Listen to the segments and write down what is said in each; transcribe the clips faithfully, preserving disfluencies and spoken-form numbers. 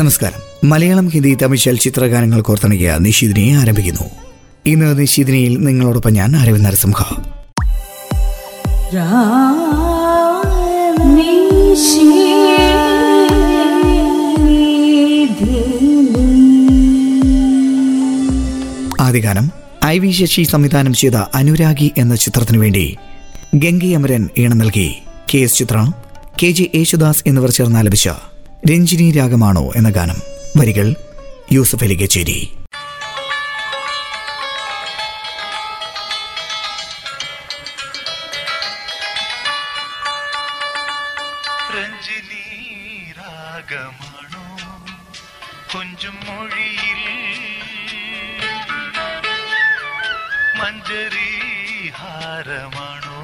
നമസ്കാരം. മലയാളം, ഹിന്ദി, തമിഴ് ചലച്ചിത്ര ഗാനങ്ങൾ കോർത്തിണക്കിയ നിശീദിനി ആരംഭിക്കുന്നു. ഇന്ന് നിശീദിനിയിൽ നിങ്ങളോടൊപ്പം ഞാൻ അരവിന്ദ് നരസിംഹ. ആദ്യഗാനം ഐ വി ശശി സംവിധാനം ചെയ്ത അനുരാഗി എന്ന ചിത്രത്തിനു വേണ്ടി ഗംഗൈ അമരൻ ഈണം നൽകി K S Chithra, K J Yesudas എന്നിവർ ചേർന്ന് ആലപിച്ച രഞ്ജിനി രാഗമാണോ എന്ന ഗാനം. വരികൾ യൂസഫ് എലിഗച്ചേരി. മഞ്ജരിഹാരമാണോ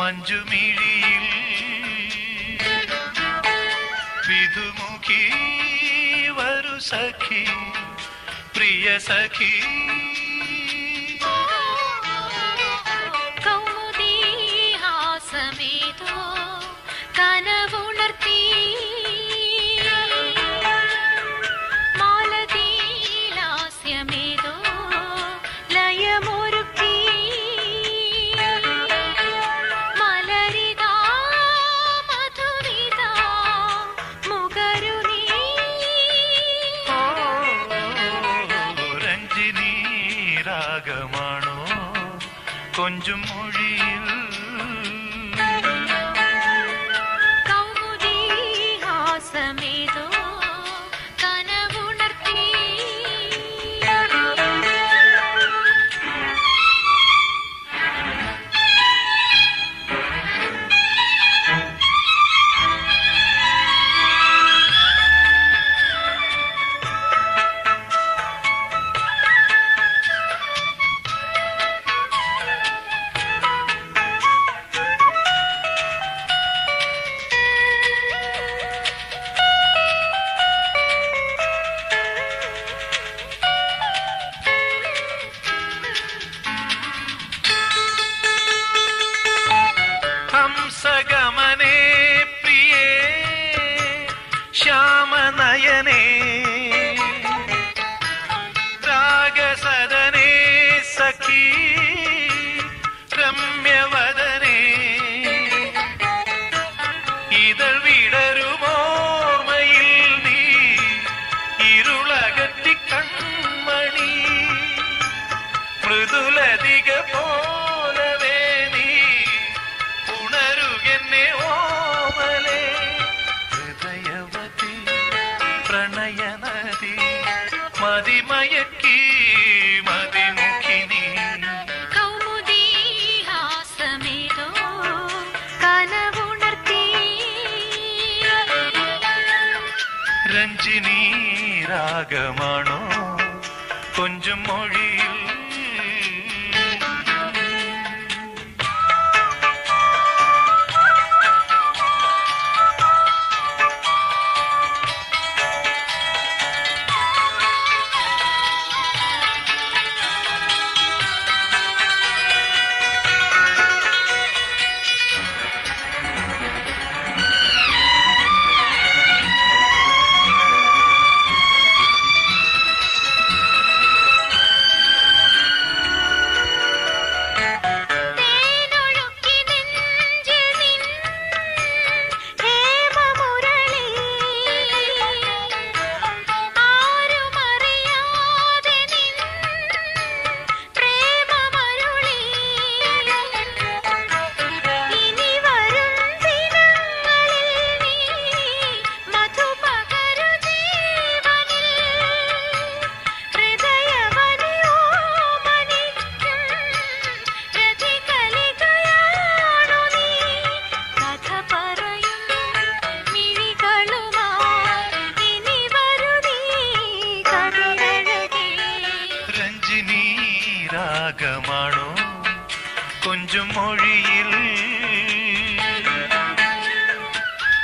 മഞ്ജുമിഴിയിൽ വിധുമുഖി വരു സഖി പ്രിയ സഖി കൗമുദീഹാസമേതോ കനവുണർത്തി കൊഞ്ചും മൊഴിയിൽ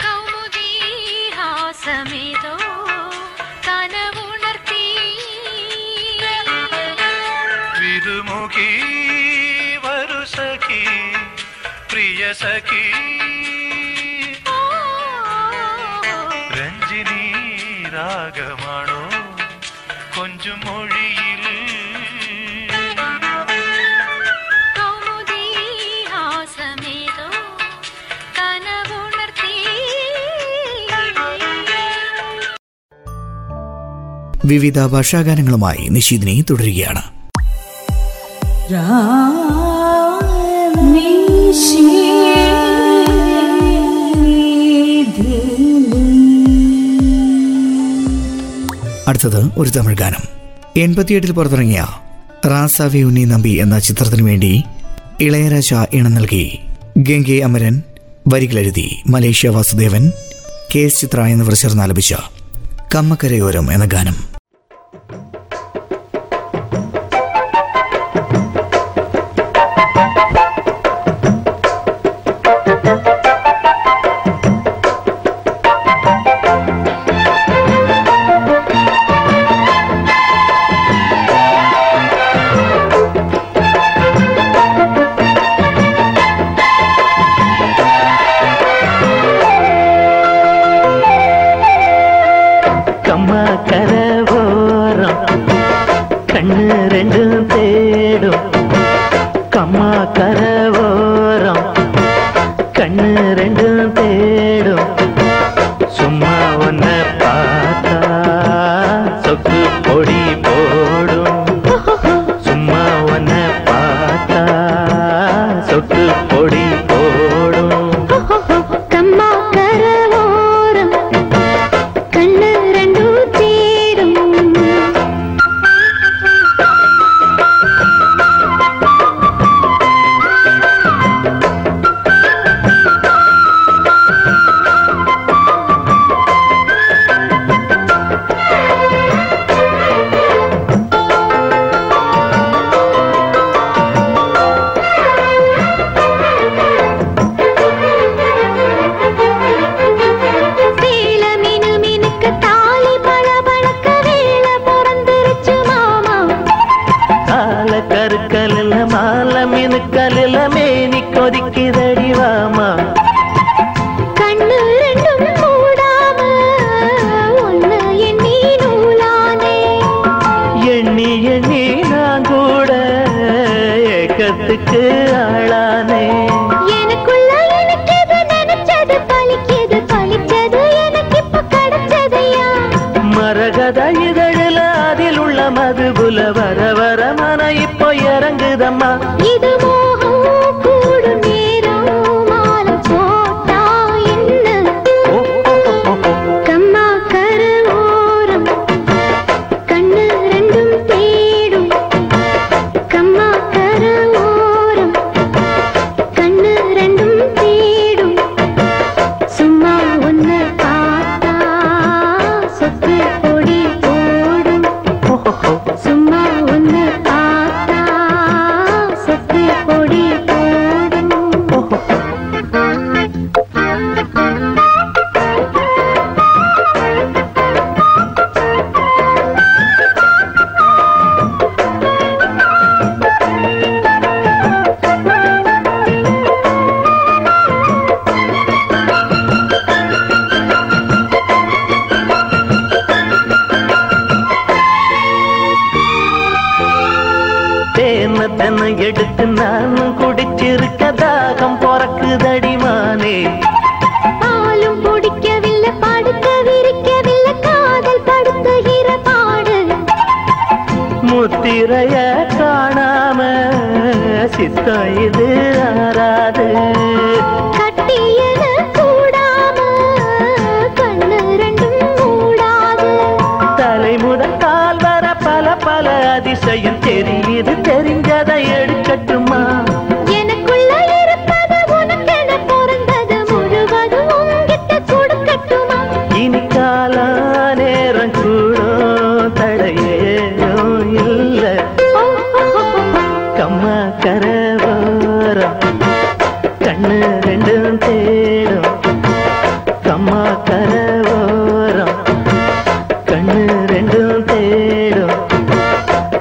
കൗമുദീഹാസമേതോ കനവുണർത്തി. രാഗമാണോ കൊഞ്ചും മൊഴിയിൽ വിവിധ ഭാഷാഗാനങ്ങളുമായി നിശീദിനി തുടരുകയാണ്. അടുത്തത് ഒരു തമിഴ് ഗാനം. എൺപത്തിയെട്ടിൽ പുറത്തിറങ്ങിയ റാസാവി ഉണ്ണി നമ്പി എന്ന ചിത്രത്തിനു വേണ്ടി ഇളയരാജ ഇണം നൽകി. ഗംഗൈ അമരൻ വരികളെഴുതി മലേഷ് വാസുദേവൻ, കെ എസ് ചിത്ര എന്നിവർ ചേർന്ന് ആലപിച്ച കമ്മക്കരയോരം എന്ന ഗാനം.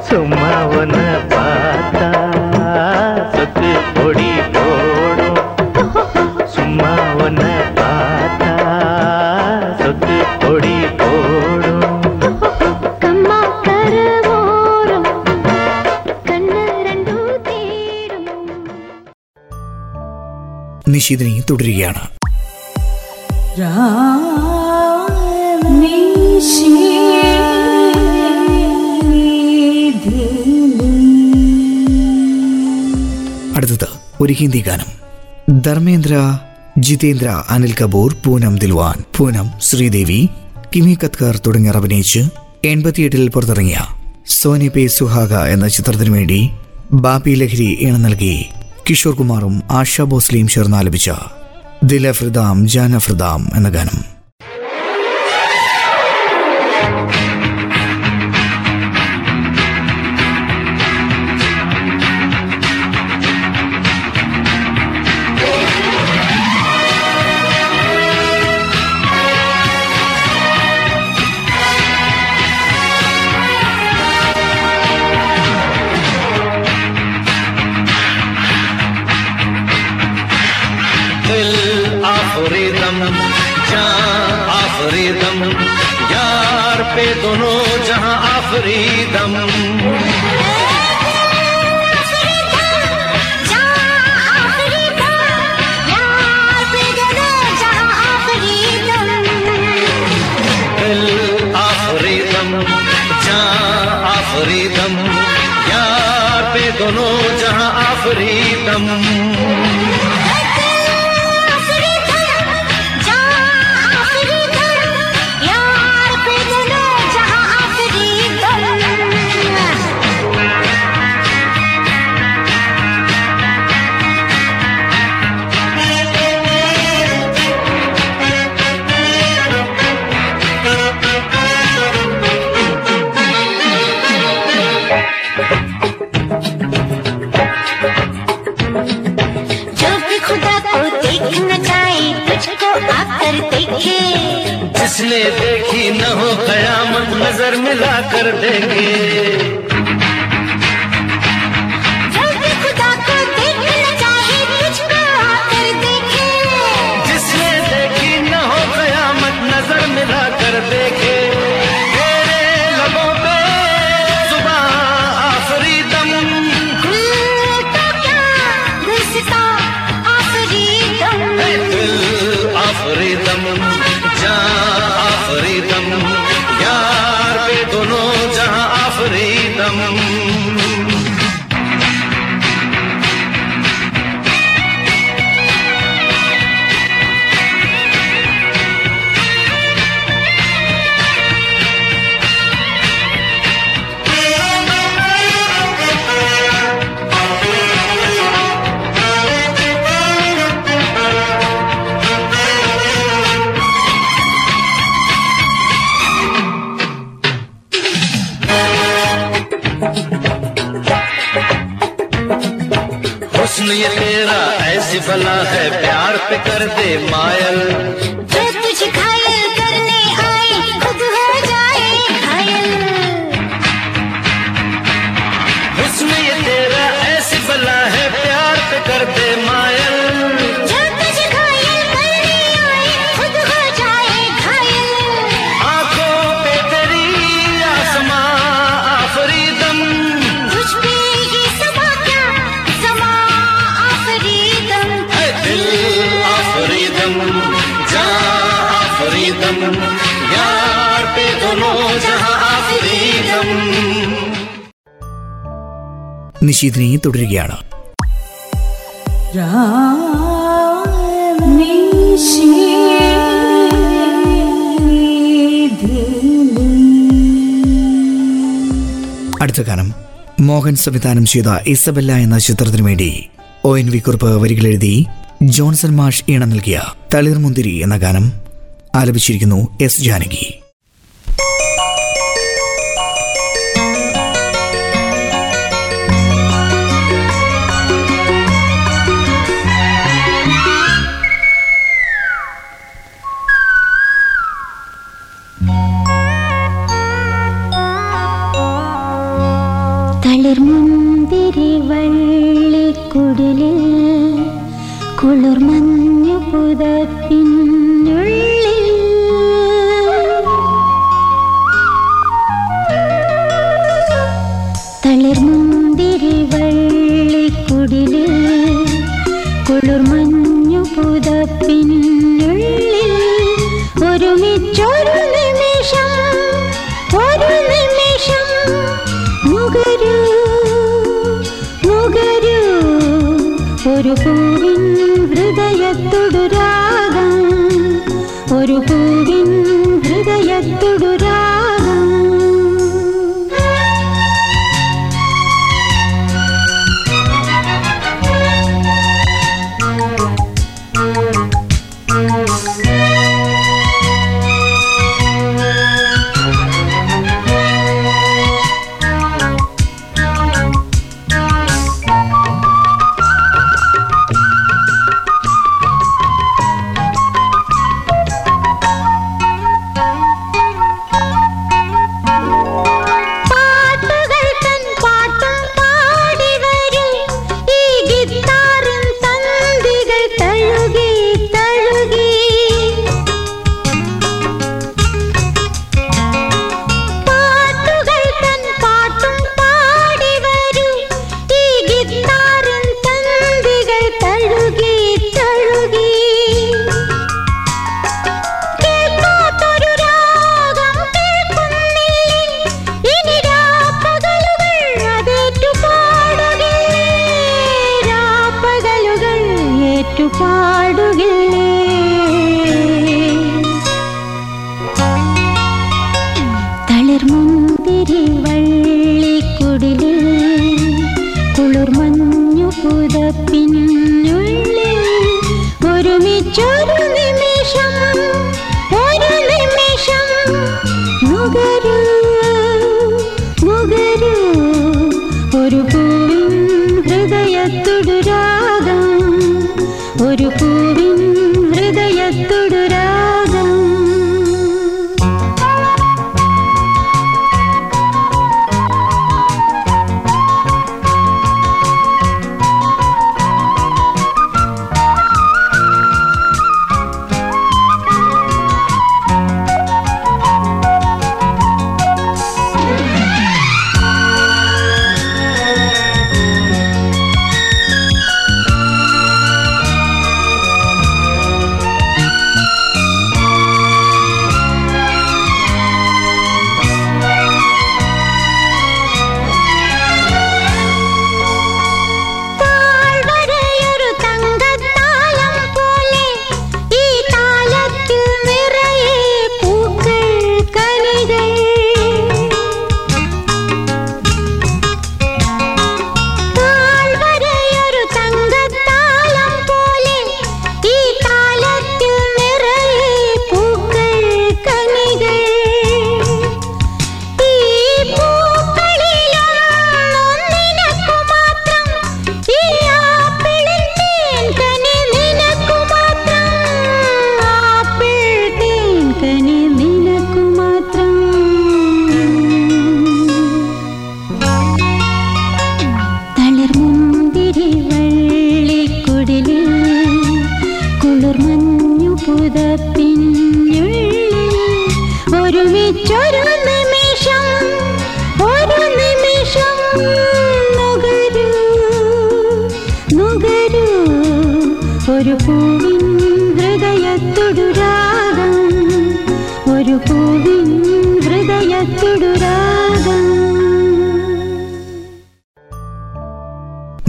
So much. നിശീദിനി തുടരുകയാണ്. അടുത്തത് ഒരു ഹിന്ദി ഗാനം. ധർമേന്ദ്ര, ജിതേന്ദ്ര, അനിൽ കപൂർ, പൂനം ദിൽവാൻ, പൂനം, ശ്രീദേവി, കിമി കത്കർ തുടങ്ങിയവർ അഭിനയിച്ച് എൺപത്തിയെട്ടിൽ പുറത്തിറങ്ങിയ സോനെ പേ സുഹാഗ എന്ന ചിത്രത്തിനു വേണ്ടി ബാപ്പി ലഹരി ഈണം നൽകി കിഷോർ കുമാറും ആഷ ബോസ്ലെയും ചേർന്ന് ആലപിച്ച ദില ഫിർദാം ജാന ഫിർദാം എന്ന ഗാനം. जिसने देखी न हो कयामत नजर मिला कर देंगे, जो भी खुदा को देखना चाहे तुझको आकर देखे, जिसने देखी न हो कयामत नजर मिला कर देखे, तेरे लबों पे सुबह आखिरी दम, तो क्या रिश्ता आखिरी दम, दिल आखिरी दम, आफरीदम यार पे दोनों जहां आफरीदम. ये तेरा ऐसी बला है प्यार पे कर दे मायल, जो तुझे घायल करने आए खुद हो जाए घायल, उसमें ये तेरा ऐसी बला है प्यार पे कर दे मायल, जो तुझे घायल करने आए खुद हो जाए घायल, आंखों पे तेरी आसमां आफरीदम, तुझ पे ये समा क्या समा आफरीदम, दिल आफरीदम जान आफरीदम यार पे दोनों जहां आफरीदम. നിശീദിനി തുടരുകയാണ്. അടുത്ത ഗാനം മോഹൻ സംവിധാനം ചെയ്ത ഇസബെല്ല എന്ന ചിത്രത്തിനു വേണ്ടി ഒ എൻ വി കുറിപ്പ് വരികളെഴുതി ജോൺസൺ മാഷ് ഈണം നൽകിയ തളിർമുന്തിരി എന്ന ഗാനം ആലപിച്ചിരിക്കുന്നു എസ് ജാനകി. തളിർമുന്തിരി വള്ളിക്കുടലിൽ കുളിർ മഞ്ഞു പുതപ്പിനുള്ളിൽ തളിർമുന്തിരി വള്ളിക്കുടലിൽ കുളിർ മഞ്ഞു ഒരു പൂവിൻ ഹൃദയത്തൊടു രാഗം, ഒരു പൂവിൻ ഹൃദയത്തൊടു രാഗം.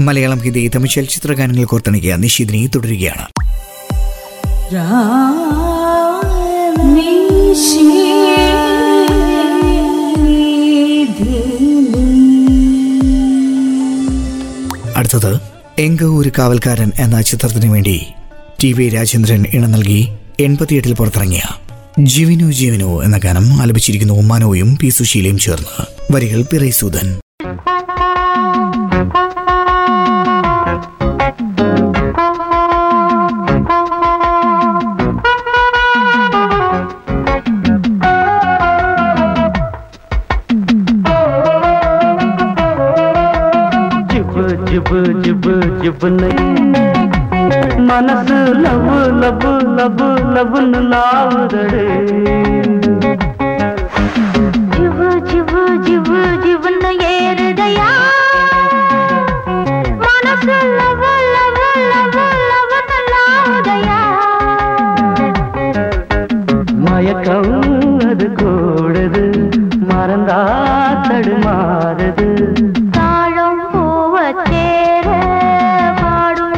മലയാളം ഹിന്ദി തമിഴ് ചലച്ചിത്ര ഗാനങ്ങൾ കോർത്തിണക്കിയ നിശിദിനി തുടരുകയാണ്. അടുത്തത് എങ്ക ഒരു കാവൽക്കാരൻ എന്ന ചിത്രത്തിനു വേണ്ടി ടി വി രാജേന്ദ്രൻ ഇണം നൽകി എൺപത്തിയെട്ടിൽ പുറത്തിറങ്ങിയ ജീവനോ ജീവനോ എന്ന ഗാനം ആലപിച്ചിരിക്കുന്ന ഉമ്മാനോയും പി സുശീലയും ചേർന്ന്. വരികൾ പിറൈ സൂദൻ. मनस लब लब लब लब लाव रे जीव जीव जीव जीवन ये हृदया मनस लब लब लब लब लाव दया மயக்கம் அது கூடுது மறந்தா தடுமாறுது தாழம் பூவ சேர பாடும்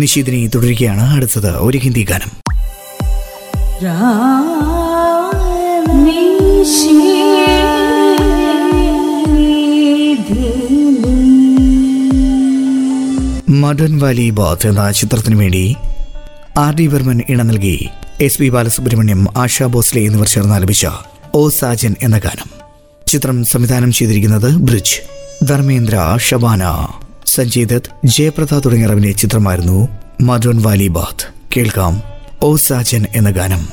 നിശിദിനി തുടരുകയാണ്. അടുത്തത് ഒരു ഹിന്ദി ഗാനം. മദൻ വാലി ബാത്ത് എന്ന ചിത്രത്തിനു വേണ്ടി ആർ ഡി വർമ്മൻ ഇണ നൽകി എസ് വി ബാലസുബ്രഹ്മണ്യം, ആഷ ബോസ്ലെ എന്നിവർ ചേർന്ന് ആലപിച്ച ഓ സാജൻ എന്ന ഗാനം. ചിത്രം സംവിധാനം ചെയ്തിരിക്കുന്നത് ബ്രിജ്, ധർമ്മേന്ദ്ര, ഷബാന, സഞ്ജയ് ദത്ത്, ജയപ്രദ തുടങ്ങിയ റവിന്റെ ചിത്രമായിരുന്നു മദൻ വാലി ബാത്ത്. കേൾക്കാം ഓ സാജൻ എന്ന ഗാനം.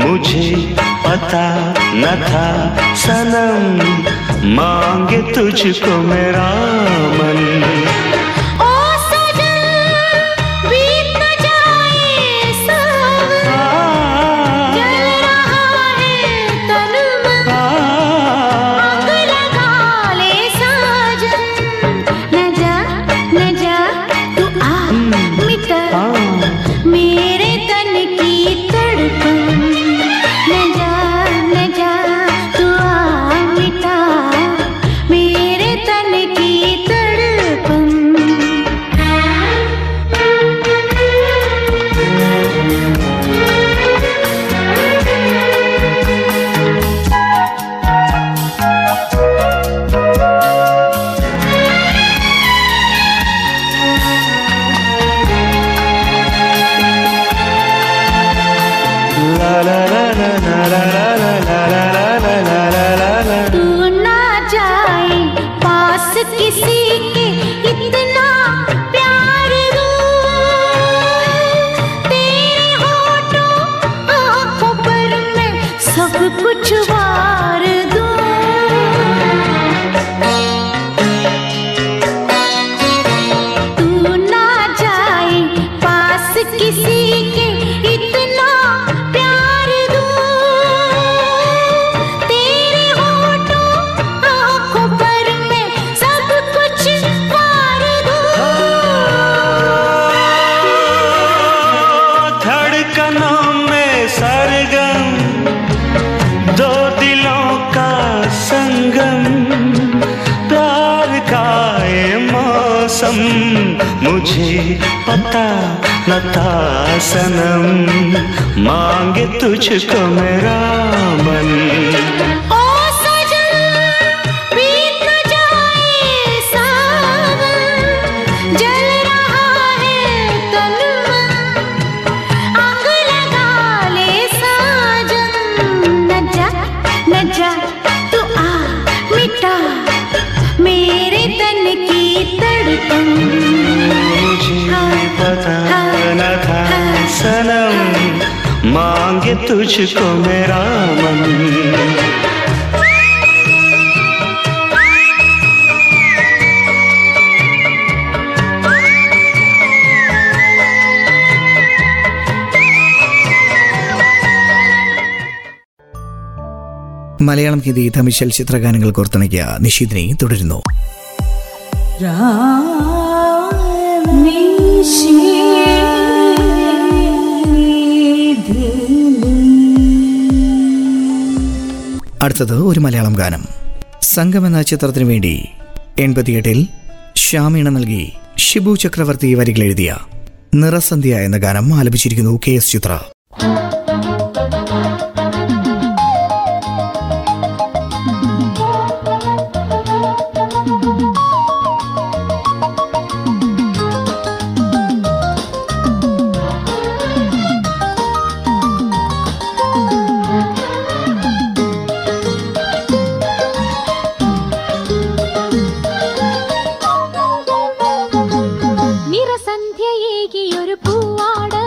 मुझे पता न था सनम मांगे तुझको मेरा मन पता न था सनम मांगे तुझको मेरा मन मांगे तुझको मेरा मन മലയാളം ഹിന്ദി തമിഴ് ചിത്രഗാനങ്ങൾ കോർത്തിണക്കിയ നിശിദിനി തുടരുന്നു. അടുത്തത് ഒരു മലയാളം ഗാനം. സംഘം എന്ന ചിത്രത്തിനു വേണ്ടി എൺപത്തിയെട്ടിൽ ശ്യാമീണ നൽകി ഷിബു ചക്രവർത്തി വരികൾ എഴുതിയ നിറസന്ധ്യ എന്ന ഗാനം ആലപിച്ചിരിക്കുന്നു കെ എസ് ചിത്ര. നിറസന്ധ്യയേകിയൊരു പൂവാട്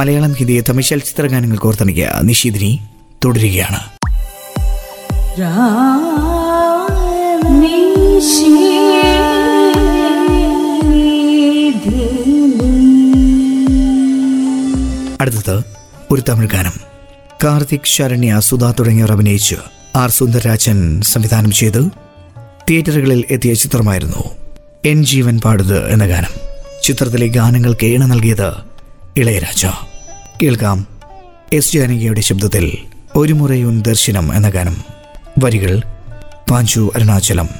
മലയാളം, ഹിന്ദി, തമിഴ് ചലച്ചിത്രഗാനങ്ങൾ കോർത്തിണക്കിയ നിശീദിനി തുടരുകയാണ്. അടുത്തത് ഒരു തമിഴ് ഗാനം. കാർത്തിക്, ശരണ്യ, സുധ തുടങ്ങിയവർ അഭിനയിച്ച് ആർ സുന്ദരരാജൻ സംവിധാനം ചെയ്ത് തിയേറ്ററുകളിൽ എത്തിയ ചിത്രമായിരുന്നു എൻ ജീവൻ പാടുത് എന്ന ഗാനം. ചിത്രത്തിലെ ഗാനങ്ങൾക്ക് ഈണ നൽകിയത് ഇളയരാജ. കേൾക്കാം എസ് ജാനകിയുടെ ശബ്ദത്തിൽ ഒരു മുറയൂൻ ദർശനം എന്ന ഗാനം. വരികൾ പാഞ്ചു അരുണാചലം.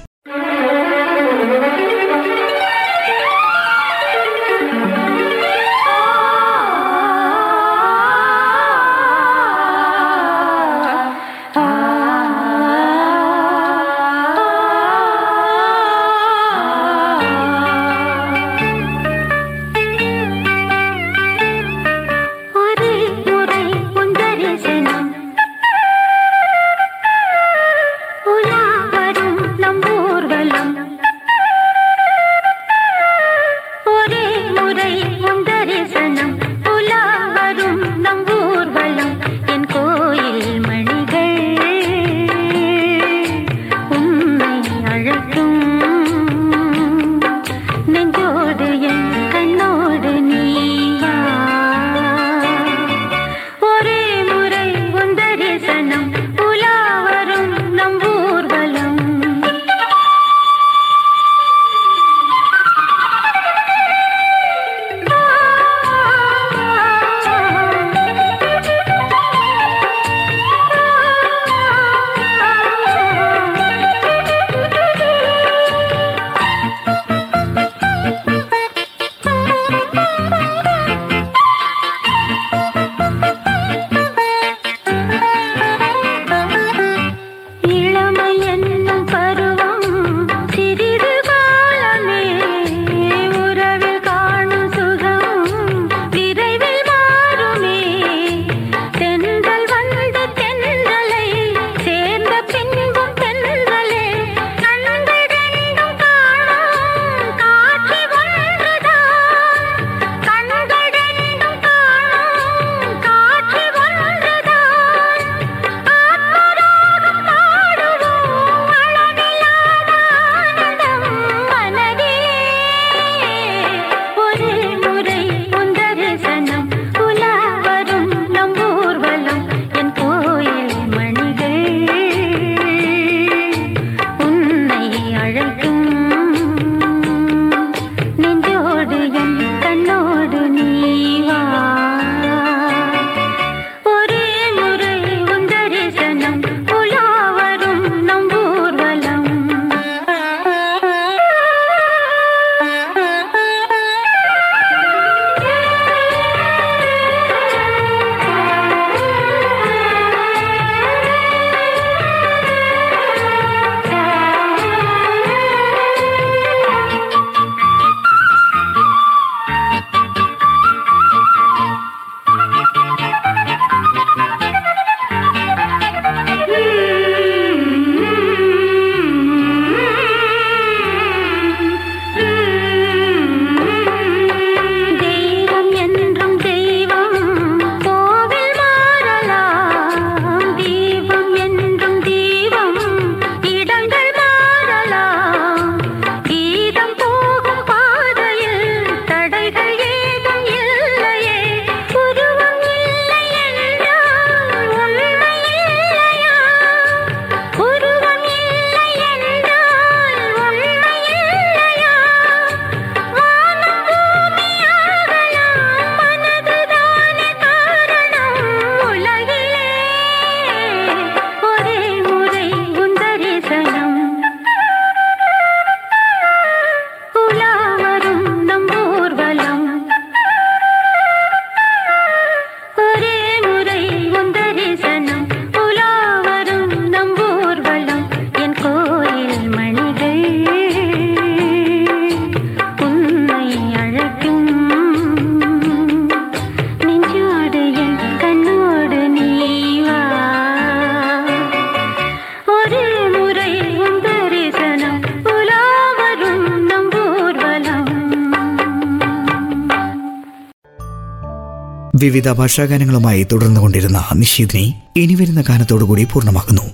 വിവിധ ഭാഷാഗാനങ്ങളുമായി തുടർന്നുകൊണ്ടിരുന്ന നിശീതിനി ഇനി വരുന്ന ഗാനത്തോടുകൂടി പൂർണ്ണമാക്കുന്നു.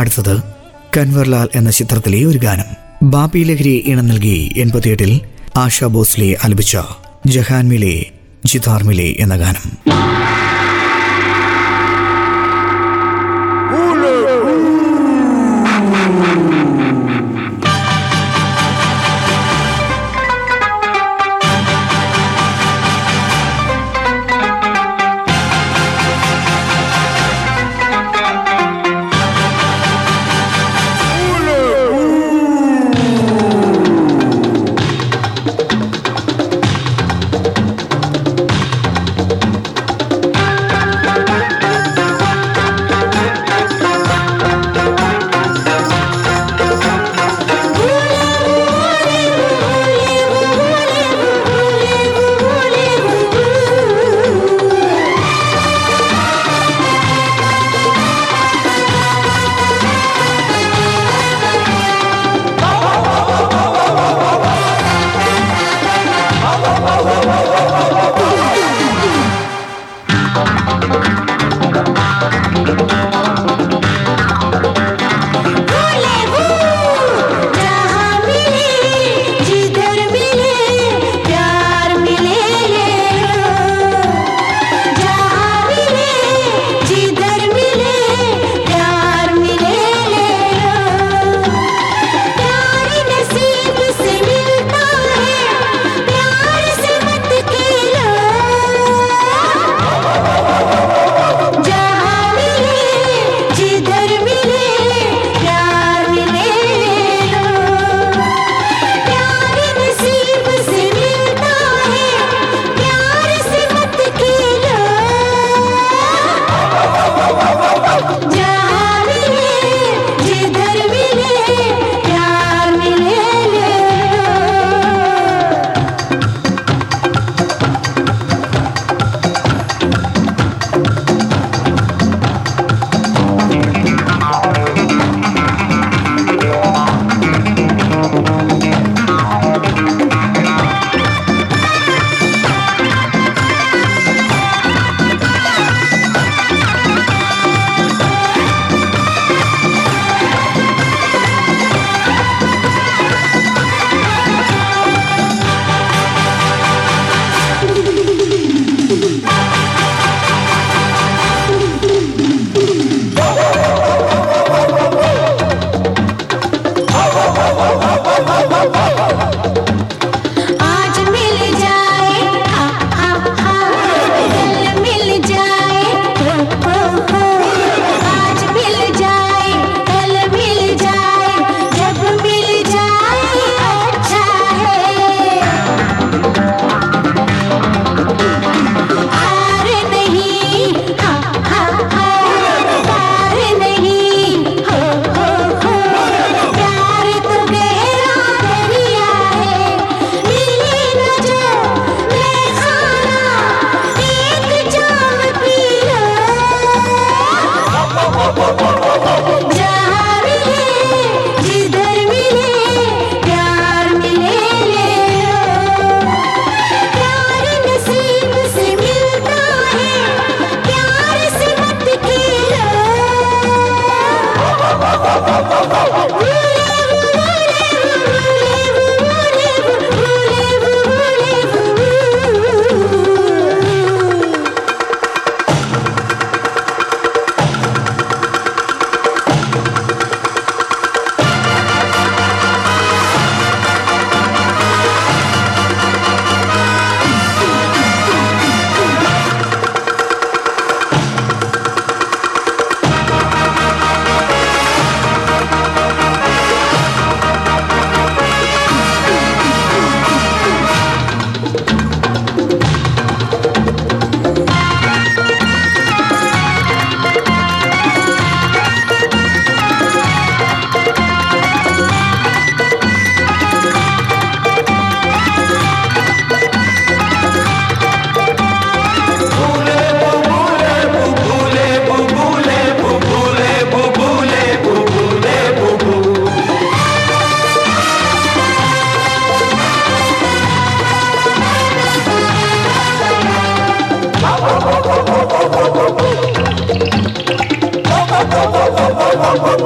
അടുത്തത് കൻവർലാൽ എന്ന ചിത്രത്തിലെ ഒരു ഗാനം. ബാപ്പി ലഹരി ഇണം നൽകി എൺപത്തിയെട്ടിൽ ആശ ബോസ്ലെ ആലപിച്ച ജഹാൻമിലെ ജിതാർമിലെ എന്ന ഗാനം. Go, go,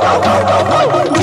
go, go, go, go.